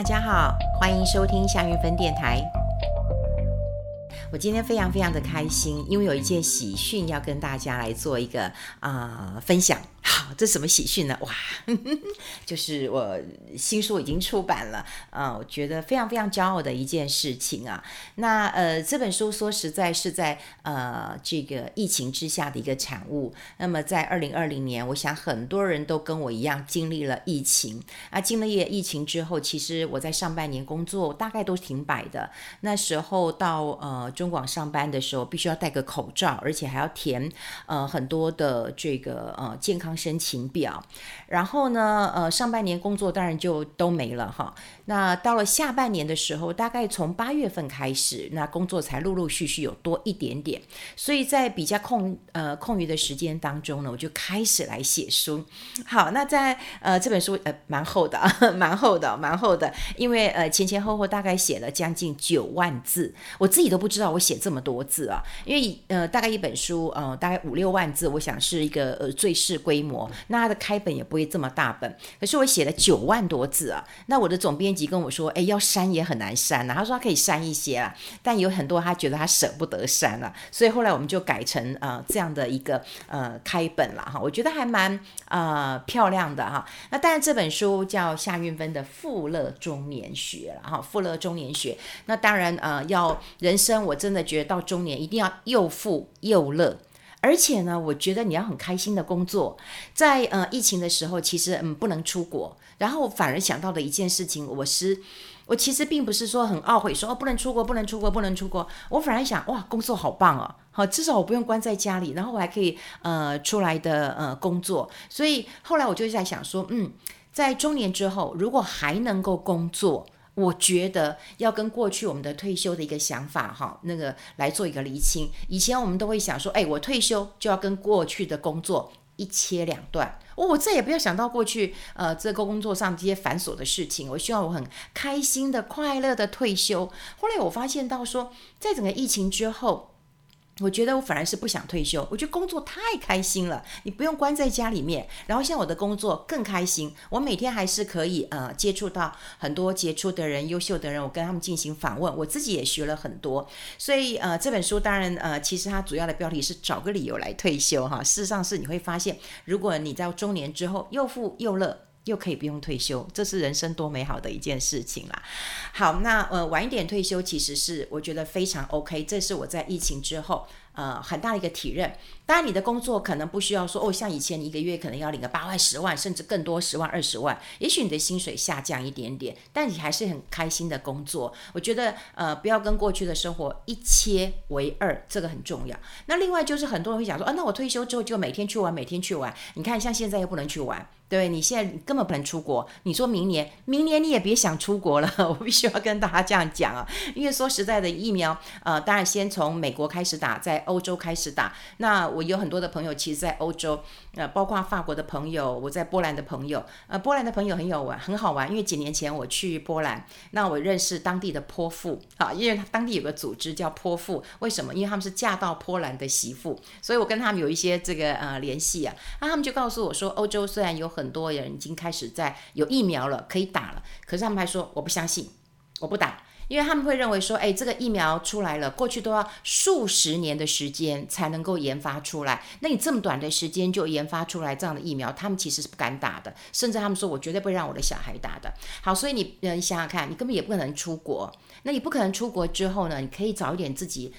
大家好，欢迎收听夏韻芬电台。我今天非常非常的开心，因为有一件喜讯要跟大家来做一个分享。好，这什么喜讯呢？哇，就是我新书已经出版了，我觉得非常非常骄傲的一件事情啊。那这本书说实在是在这个疫情之下的一个产物。那么在2020年，我想很多人都跟我一样经历了疫情啊。经历了疫情之后，其实我在上半年工作大概都停摆的。那时候到中广上班的时候，必须要戴个口罩，而且还要填很多的这个健康申请表。然后呢上半年工作当然就都没了哈。那到了下半年的时候，大概从8月份开始，那工作才陆陆续续有多一点点。所以在比较空余的时间当中呢，我就开始来写书。好，那在这本书蛮厚的，因为前后后大概写了将近9万字，我自己都不知道我写这么多字啊。因为大概一本书大概5-6万字，我想是一个最是规模。那他的开本也不会这么大本，可是我写了9万多字啊。那我的总编辑跟我说，要删也很难删啊。他说他可以删一些啊，但有很多他觉得他舍不得删啊，所以后来我们就改成这样的一个开本了哈。我觉得还蛮漂亮的哈。那当然这本书叫夏韻芬的富乐中年学了哈，富乐中年学。那当然要人生，我真的觉得到中年一定要又富又乐。而且呢，我觉得你要很开心的工作。在疫情的时候，其实不能出国，然后我反而想到的一件事情，我其实并不是说很懊悔说不能出国，我反而想哇，工作好棒哦。好，至少我不用关在家里，然后我还可以出来的工作。所以后来我就在想说，在中年之后如果还能够工作，我觉得要跟过去我们的退休的一个想法哈，那个来做一个厘清。以前我们都会想说，我退休就要跟过去的工作一切两断，我再也不要想到过去这个工作上这些繁琐的事情。我希望我很开心的、快乐的退休。后来我发现到说，在整个疫情之后，我觉得我反而是不想退休，我觉得工作太开心了，你不用关在家里面。然后像我的工作更开心，我每天还是可以接触到很多杰出的人、优秀的人，我跟他们进行访问，我自己也学了很多。所以这本书当然其实它主要的标题是找个理由来退休哈。事实上是你会发现，如果你在中年之后又富又乐，又可以不用退休，这是人生多美好的一件事情啦。好，那晚一点退休其实是我觉得非常 OK， 这是我在疫情之后很大的一个体认。当然你的工作可能不需要说像以前你一个月可能要领个8万10万甚至更多10万20万，也许你的薪水下降一点点，但你还是很开心的工作。我觉得不要跟过去的生活一切为二，这个很重要。那另外就是很多人会想说那我退休之后就每天去玩。你看像现在又不能去玩，对不对？你现在根本不能出国，你说明年你也别想出国了。我必须要跟大家这样讲啊，因为说实在的，疫苗当然先从美国开始打，在欧洲开始打。那我有很多的朋友其实在欧洲包括法国的朋友，我在波兰的朋友波兰的朋友很好玩。因为几年前我去波兰，那我认识当地的泼妇啊，因为当地有个组织叫泼妇。为什么？因为他们是嫁到波兰的媳妇，所以我跟他们有一些这个联系啊。那他们就告诉我说，欧洲虽然有很多人已经开始在有疫苗了，可以打了，可是他们还说我不相信，我不打。因为他们会认为说，这个疫苗出来了，过去都要数十年的时间才能够研发出来，那你这么短的时间就研发出来这样的疫苗，他们其实是不敢打的。甚至他们说，我绝对不会让我的小孩打的。好，所以你想想看，你根本也不可能出国。那你不可能出国之后呢，你可以找一点自己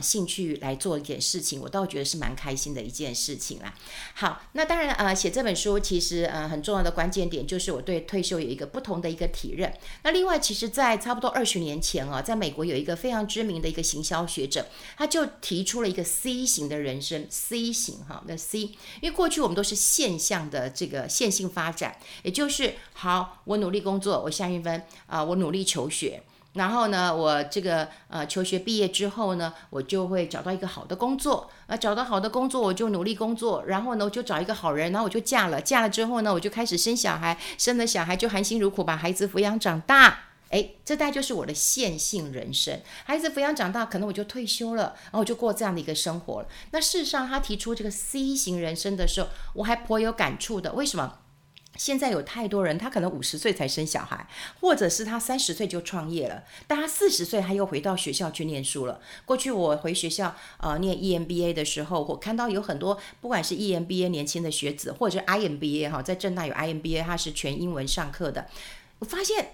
兴趣来做一点事情，我倒觉得是蛮开心的一件事情啦。好，那当然写这本书其实很重要的关键点就是我对退休有一个不同的一个体认。那另外其实在差不多20年前在美国有一个非常知名的一个行销学者，他就提出了一个 C 型的人生。 C 型哈，那 C 因为过去我们都是现象的这个线性发展，也就是好，我努力工作，我夏韻芬我努力求学，然后呢我这个求学毕业之后呢，我就会找到一个好的工作，找到好的工作我就努力工作，然后呢我就找一个好人，然后我就嫁了之后呢，我就开始生小孩，生了小孩就含辛茹苦把孩子抚养长大。这大概就是我的线性人生。孩子抚养长大，可能我就退休了，然后我就过这样的一个生活了。那事实上他提出这个 C 型人生的时候，我还颇有感触的。为什么？现在有太多人，他可能50岁才生小孩，或者是他30岁就创业了，但他40岁他又回到学校去念书了。过去我回学校念 EMBA 的时候，我看到有很多不管是 EMBA 年轻的学子，或者 IMBA 在政大有 IMBA， 他是全英文上课的。我发现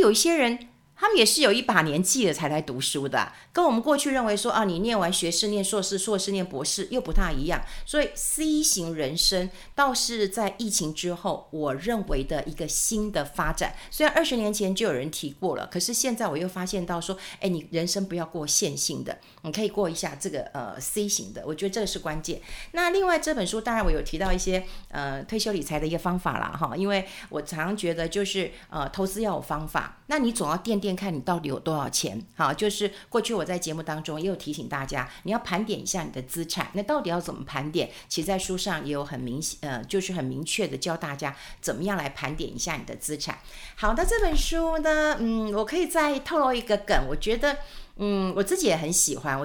有一些人他们也是有一把年纪了才来读书的，跟我们过去认为说你念完学士念硕士，硕士念博士又不太一样。所以 C 型人生倒是在疫情之后我认为的一个新的发展，虽然20年前就有人提过了，可是现在我又发现到说你人生不要过线性的，你可以过一下这个C 型的，我觉得这个是关键。那另外这本书当然我有提到一些退休理财的一个方法啦哈，因为我常常觉得就是投资要有方法，那你总要奠定看你到底有多少钱。好，就是过去我在节目当中也有提醒大家，你要盘点一下你的资产，那到底要怎么盘点，其实在书上也有很明确的教大家怎么样来盘点一下你的资产。好的，这本书呢我可以再透露一个梗，我觉得我自己也很喜欢，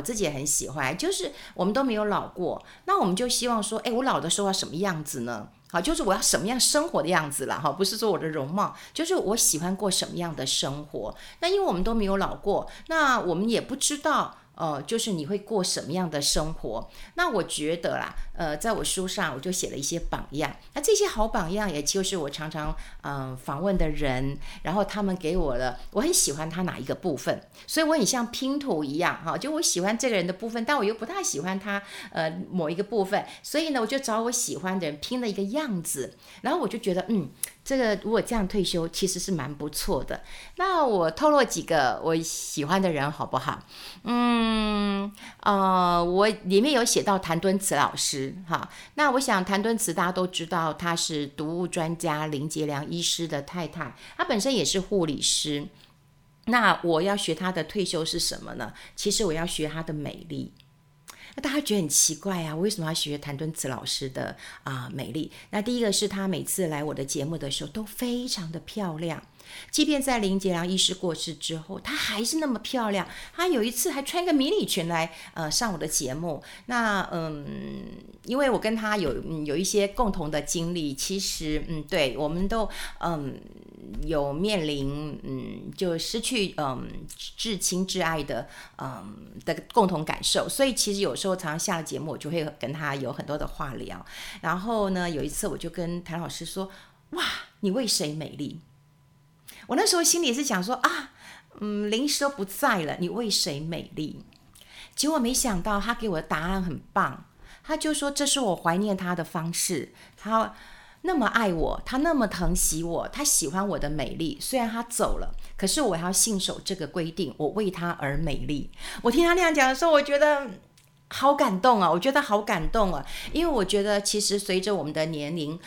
就是我们都没有老过，那我们就希望说我老的时候要什么样子呢？好，就是我要什么样生活的样子啦，哈，不是说我的容貌，就是我喜欢过什么样的生活。那因为我们都没有老过，那我们也不知道就是你会过什么样的生活。那我觉得啦在我书上我就写了一些榜样，那这些好榜样也就是我常常访问的人，然后他们给我了我很喜欢他哪一个部分，所以我很像拼图一样哈，就我喜欢这个人的部分，但我又不太喜欢他某一个部分，所以呢我就找我喜欢的人拼了一个样子，然后我就觉得这个如果这样退休其实是蛮不错的。那我透露几个我喜欢的人好不好？我里面有写到谭敦慈老师哈，那我想谭敦慈大家都知道，他是毒物专家林杰良医师的太太，他本身也是护理师。那我要学他的退休是什么呢？其实我要学他的美丽。那大家觉得很奇怪啊，我为什么要学谭敦慈老师的美丽？那第一个是她每次来我的节目的时候都非常的漂亮，即便在林杰良医师过世之后，她还是那么漂亮。她有一次还穿个迷你裙来上我的节目。那因为我跟她有一些共同的经历，其实对我们都有面临就失去至亲至爱的的共同感受，所以其实有时候常常下了节目我就会跟他有很多的话聊。然后呢有一次我就跟谭老师说，哇，你为谁美丽？我那时候心里是想说林医师都不在了，你为谁美丽？结果没想到他给我的答案很棒，他就说这是我怀念他的方式，他那么爱我，他那么疼惜我，他喜欢我的美丽，虽然他走了，可是我还要信守这个规定，我为他而美丽。我听他那样讲的时候，我觉得好感动啊！我觉得好感动啊！因为我觉得其实随着我们的年龄，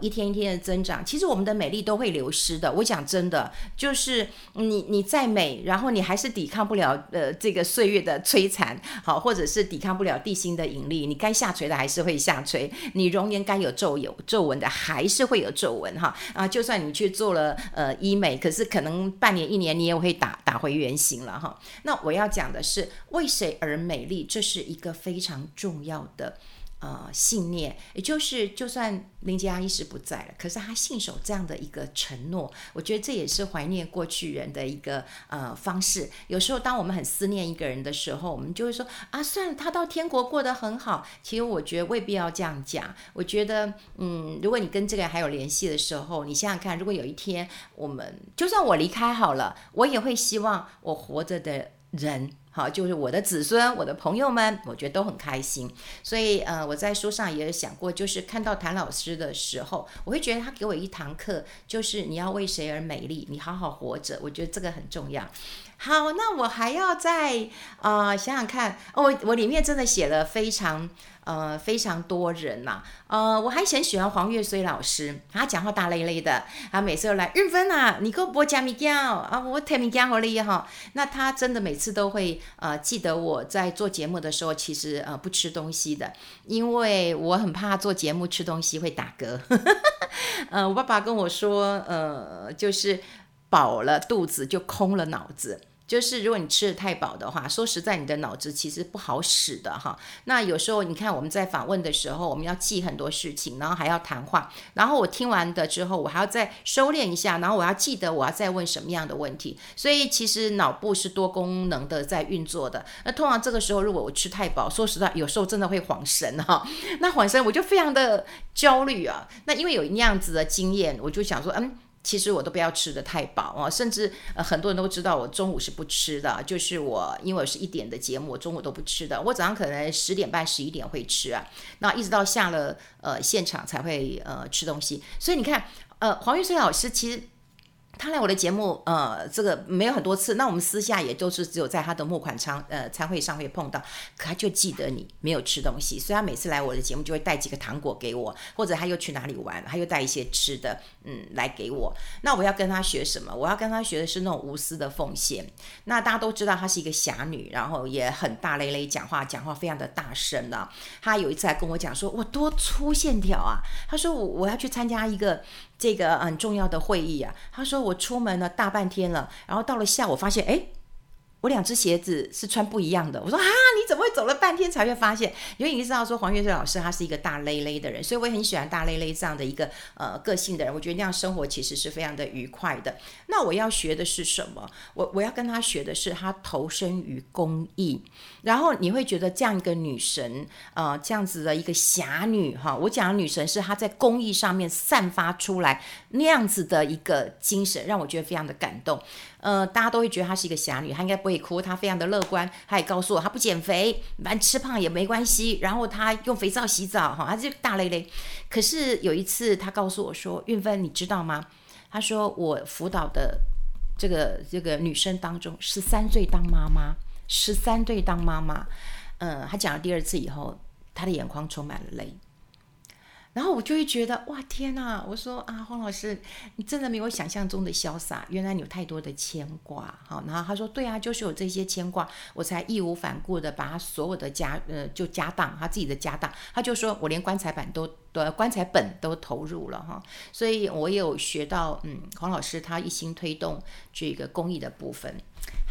一天一天的增长，其实我们的美丽都会流失的。我讲真的，就是你再美，然后你还是抵抗不了这个岁月的摧残，好，或者是抵抗不了地心的引力。你该下垂的还是会下垂，你容颜该有皱纹的还是会有皱纹哈啊！就算你去做了医美，可是可能半年一年你也会打回原形了哈。那我要讲的是为谁而美丽，这是一个非常重要的信念，也就是就算林杰良医师不在了，可是他信守这样的一个承诺，我觉得这也是怀念过去人的一个方式。有时候当我们很思念一个人的时候，我们就会说算了，他到天国过得很好。其实我觉得未必要这样讲，我觉得如果你跟这个人还有联系的时候，你想想看，如果有一天我们就算我离开好了，我也会希望我活着的人好，就是我的子孙，我的朋友们，我觉得都很开心。所以我在书上也有想过，就是看到谭老师的时候，我会觉得他给我一堂课，就是你要为谁而美丽，你好好活着，我觉得这个很重要。好，那我还要再想想看，我里面真的写了非常多人呐我还很喜欢黄岳绥老师，他讲话大咧咧的，他每次都来日本啊，你给我吃物件啊，我吃物件给你哈。那他真的每次都会记得我在做节目的时候，其实不吃东西的，因为我很怕做节目吃东西会打嗝。我爸爸跟我说，就是饱了肚子就空了脑子。就是如果你吃得太饱的话，说实在你的脑子其实不好使的哈。那有时候你看我们在访问的时候，我们要记很多事情，然后还要谈话，然后我听完的之后我还要再收敛一下，然后我要记得我要再问什么样的问题，所以其实脑部是多功能的在运作的。那通常这个时候如果我吃太饱，说实在有时候真的会恍神哈。那恍神我就非常的焦虑啊。那因为有那样子的经验，我就想说其实我都不要吃得太饱啊，甚至很多人都知道我中午是不吃的，就是我因为我是一点的节目，我中午都不吃的，我早上可能10点半11点会吃啊，那一直到下了现场才会吃东西。所以你看黄玉翠老师其实他来我的节目这个没有很多次，那我们私下也都是只有在他的募款餐会上会碰到，可他就记得你没有吃东西，所以他每次来我的节目就会带几个糖果给我，或者他又去哪里玩他又带一些吃的来给我。那我要跟他学什么？我要跟他学的是那种无私的奉献。那大家都知道她是一个侠女，然后也很大咧咧，讲话非常的大声啊。她有一次还跟我讲说我多粗线条啊，她说我要去参加一个这个很重要的会议啊，他说我出门了大半天了，然后到了下午发现我两只鞋子是穿不一样的。我说啊，你怎么会走了半天才会发现？因为你知道说黄岳翠老师他是一个大咧咧的人，所以我也很喜欢大咧咧这样的一个个性的人，我觉得那样生活其实是非常的愉快的。那我要学的是什么？我要跟他学的是他投身于公益，然后你会觉得这样一个女神这样子的一个侠女哈，我讲的女神是她在公益上面散发出来那样子的一个精神，让我觉得非常的感动。大家都会觉得她是一个侠女，她应该不会哭，她非常的乐观。她也告诉我她不减肥，反正吃胖也没关系，然后她用肥皂洗澡哈，她就大咧咧。可是有一次她告诉我说，韵芬你知道吗？她说我辅导的这个女生当中13岁当妈妈，13岁当妈妈，她讲了第二次以后，她的眼眶充满了泪。然后我就会觉得哇天哪，我说啊黄老师你真的没有想象中的潇洒，原来你有太多的牵挂。好，然后他说对啊，就是有这些牵挂我才义无反顾的把他所有的就家当，他自己的家当，他就说我连棺材本都投入了哈。所以我也有学到黄老师他一心推动这个公益的部分。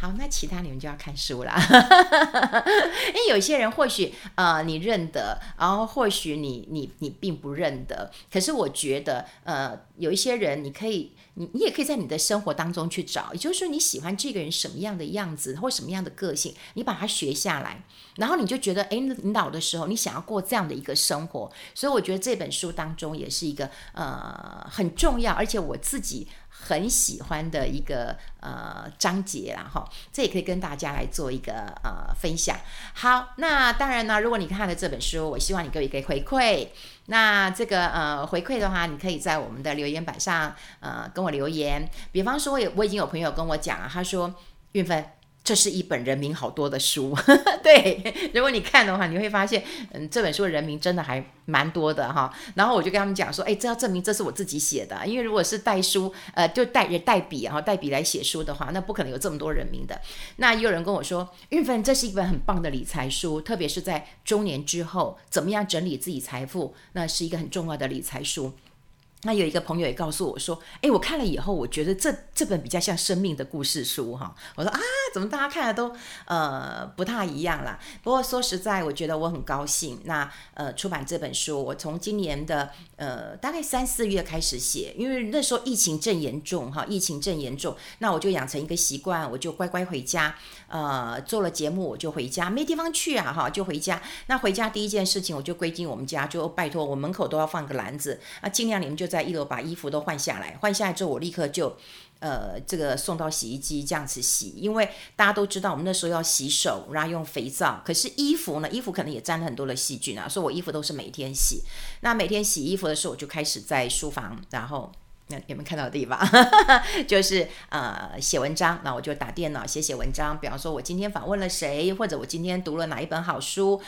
好，那其他你们就要看书啦因为有些人或许你认得，然后或许你并不认得，可是我觉得有一些人你也可以在你的生活当中去找，也就是说你喜欢这个人什么样的样子或什么样的个性，你把它学下来，然后你就觉得你老的时候你想要过这样的一个生活。所以我觉得这本书当中也是一个很重要而且我自己很喜欢的一个章节啦哈，这也可以跟大家来做一个分享。好，那当然呢，如果你看了这本书，我希望你给我一个回馈。那这个回馈的话，你可以在我们的留言板上跟我留言。比方说，我已经有朋友跟我讲啊，他说韵芬，这是一本人名好多的书对，如果你看的话你会发现这本书的人名真的还蛮多的哈。然后我就跟他们讲说这要证明这是我自己写的，因为如果是带书就带笔来写书的话，那不可能有这么多人名的。那也有人跟我说，韵芬这是一本很棒的理财书，特别是在中年之后怎么样整理自己财富，那是一个很重要的理财书。那有一个朋友也告诉我说，我看了以后我觉得这本比较像生命的故事书哈。我说啊，怎么大家看的都不太一样啦。不过说实在我觉得我很高兴，那出版这本书我从今年的大概3、4月开始写，因为那时候疫情正严重哈，疫情正严重，那我就养成一个习惯，我就乖乖回家，做了节目我就回家，没地方去啊哈，就回家。那回家第一件事情我就规定我们家，就拜托我门口都要放个篮子啊，尽量你们就在1楼把衣服都换下来之后，我立刻就这个送到洗衣机这样子洗，因为大家都知道我们那时候要洗手，然后用肥皂，可是衣服可能也沾了很多的细菌啊，所以我衣服都是每天洗。那每天洗衣服的时候，我就开始在书房，然后那你们看到的地方就是写文章，那我就打电脑写文章，比方说我今天访问了谁，或者我今天读了哪一本好书，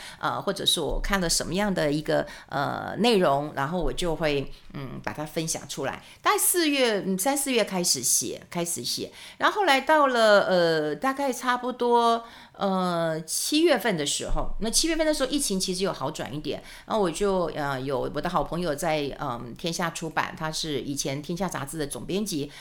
或者是我看了什么样的一个内容，然后我就会把它分享出来。大概3、4月开始写，然后后来到了大概差不多7月份的时候，那7月份的时候疫情其实有好转一点，然后我就有我的好朋友在天下出版，他是以前天下杂志的总编辑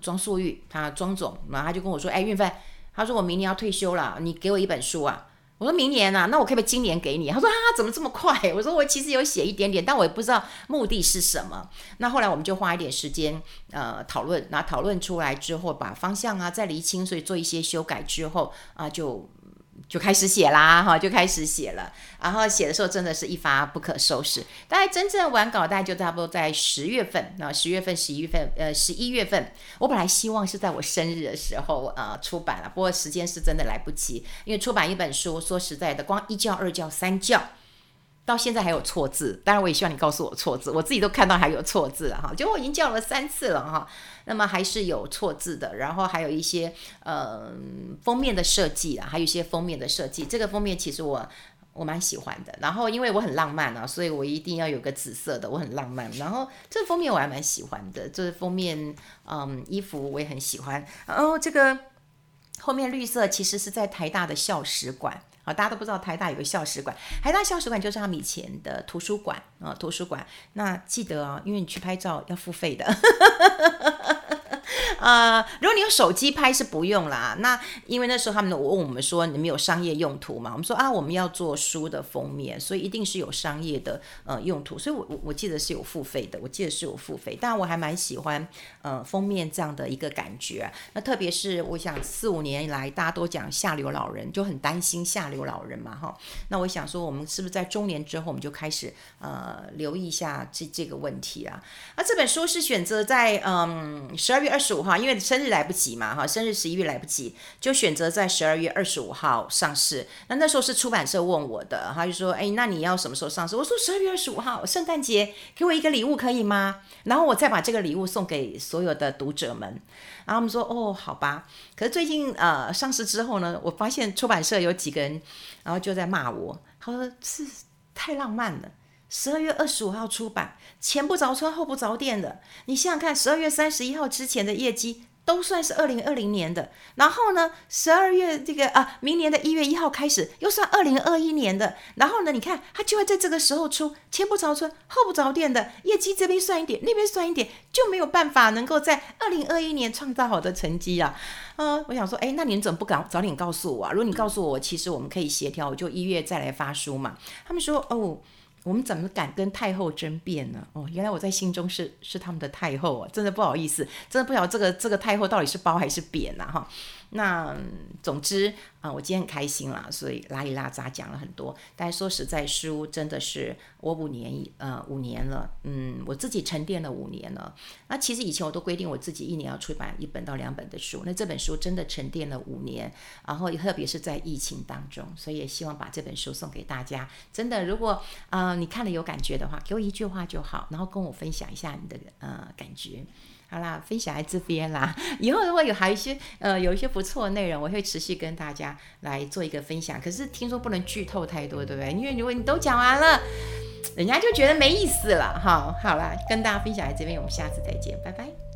庄素玉，他庄总，然后他就跟我说，韵芬他说我明年要退休了，你给我一本书啊。我说明年啊，那我可不可以今年给你？他说啊，怎么这么快？我说我其实有写一点点，但我也不知道目的是什么。那后来我们就花一点时间讨论，那讨论出来之后，把方向啊再厘清，所以做一些修改之后啊，就开始写啦哈，就开始写了。然后写的时候真的是一发不可收拾，大概真正完稿大概就差不多在10月份，那11月份，我本来希望是在我生日的时候出版了，不过时间是真的来不及，因为出版一本书说实在的，光1教2教3教到现在还有错字，当然我也希望你告诉我错字，我自己都看到还有错字了哈，就我已经叫了3次了哈，那么还是有错字的，然后还有一些封面的设计啦，还有一些封面的设计，这个封面其实我蛮喜欢的，然后因为我很浪漫啊，所以我一定要有个紫色的，我很浪漫，然后这个封面我还蛮喜欢的，就是封面衣服我也很喜欢，然后这个后面绿色其实是在台大的校史馆。好，大家都不知道台大有个校史馆，台大校史馆就是他们以前的图书馆图书馆。那记得哦，因为你去拍照要付费的。如果你用手机拍是不用啦，那因为那时候他们问我们说你们有商业用途嘛，我们说啊我们要做书的封面，所以一定是有商业的用途，所以我记得是有付费的，我记得是有付费，但我还蛮喜欢封面这样的一个感觉啊。那特别是我想4-5年来大家都讲下流老人，就很担心下流老人嘛哈，那我想说我们是不是在中年之后我们就开始留意一下这个问题啦。那这本书是选择在12月25号，因为生日来不及嘛，生日11月来不及，就选择在12月25号上市。那时候是出版社问我的，他就说哎，那你要什么时候上市？我说12月25号，圣诞节给我一个礼物可以吗？然后我再把这个礼物送给所有的读者们。然后他们说哦好吧，可是最近上市之后呢，我发现出版社有几个人然后就在骂我，他说是太浪漫了，12月25号出版，前不着村后不着店的，你想想看12月31号之前的业绩都算是2020年的，然后呢12月明年的1月1号开始又算2021年的，然后呢你看他就会在这个时候出，前不着村后不着店的，业绩这边算一点那边算一点，就没有办法能够在2021年创造好的成绩啊。我想说哎，那你怎么不早点告诉我啊？如果你告诉我其实我们可以协调，我就1月再来发书嘛。他们说哦我们怎么敢跟太后争辩呢？哦，原来我在心中是他们的太后啊，真的不好意思，真的不晓得这个太后到底是褒还是贬啊哈。那总之我今天很开心啦，所以拉里拉杂讲了很多，但说实在书真的是我5年了，我自己沉淀了5年了。那其实以前我都规定我自己1年要出版1本到2本的书，那这本书真的沉淀了5年，然后特别是在疫情当中，所以也希望把这本书送给大家。真的如果你看了有感觉的话，给我1句话就好，然后跟我分享一下你的感觉。好啦，分享在这边啦。以后如果有一些不错的内容，我会持续跟大家来做一个分享。可是听说不能剧透太多，对不对？因为如果你都讲完了，人家就觉得没意思了。好啦，跟大家分享在这边，我们下次再见，拜拜。